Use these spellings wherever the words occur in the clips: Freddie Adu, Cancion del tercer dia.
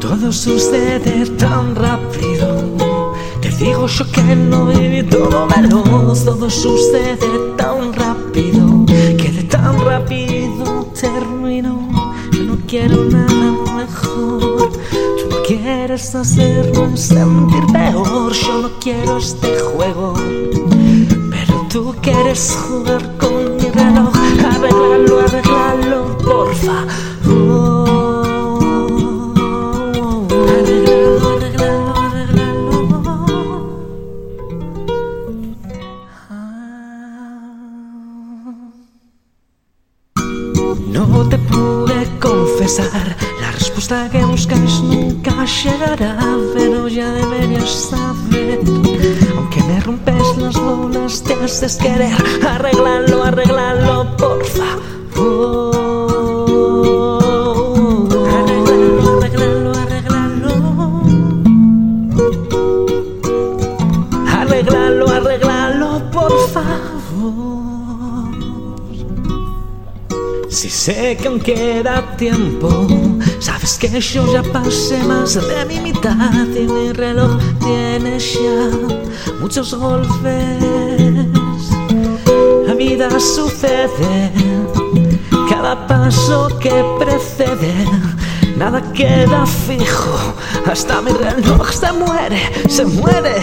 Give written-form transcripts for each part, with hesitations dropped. Todo sucede tan rápido, te digo yo que no viví todo veloz. Todo sucede tan rápido, que de tan rápido termino. Yo no quiero nada mejor, tú no quieres hacerme sentir peor. Yo no quiero este juego, pero tú quieres jugar con mi reloj. Arréglalo, arréglalo, porfa. No te pude confesar, la respuesta que buscas nunca llegará, pero ya deberías saber. Aunque me rompes las bolas, te haces querer. Arréglalo, arréglalo, por favor. Arréglalo, arréglalo, arréglalo. Arréglalo, arréglalo, por favor. Si sé que aún queda tiempo, sabes que yo ya pasé más de mi mitad y mi reloj tiene ya muchos golpes. La vida sucede, cada paso que precede, nada queda fijo, hasta mi reloj se muere, se muere.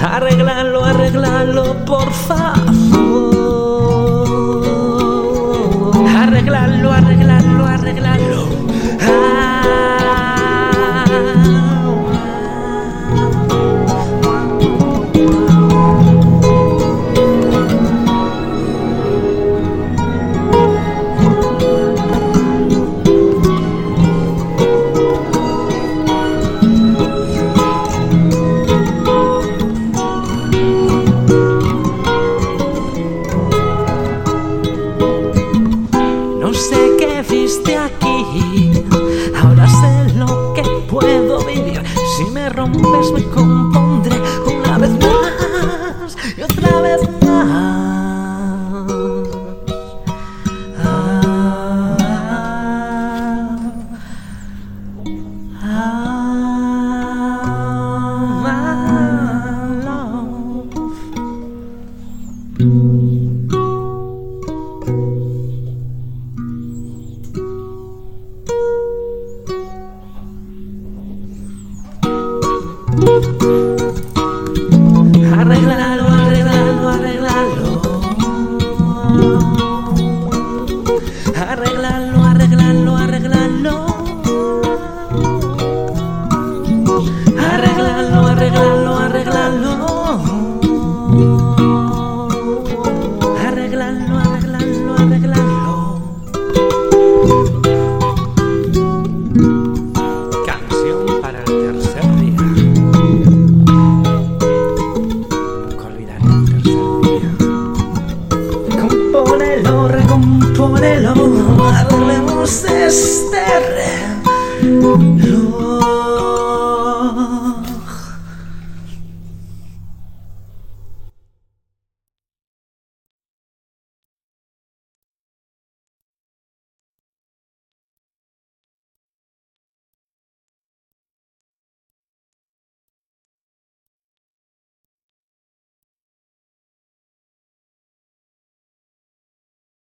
Arréglalo, arréglalo, por favor. Arréglalo, arréglalo, arréglalo. No sé qué viste aquí, ahora sé lo que puedo vivir. Si me rompes me compondré una vez más y otra vez más. Arréglalo, arréglalo, arréglalo. Arréglalo, arréglalo, arréglalo. Arréglalo, arréglalo, arréglalo. Arréglalo, arréglalo, arréglalo. Canción para el tercer día. Ponelo, arreglemos este reloj.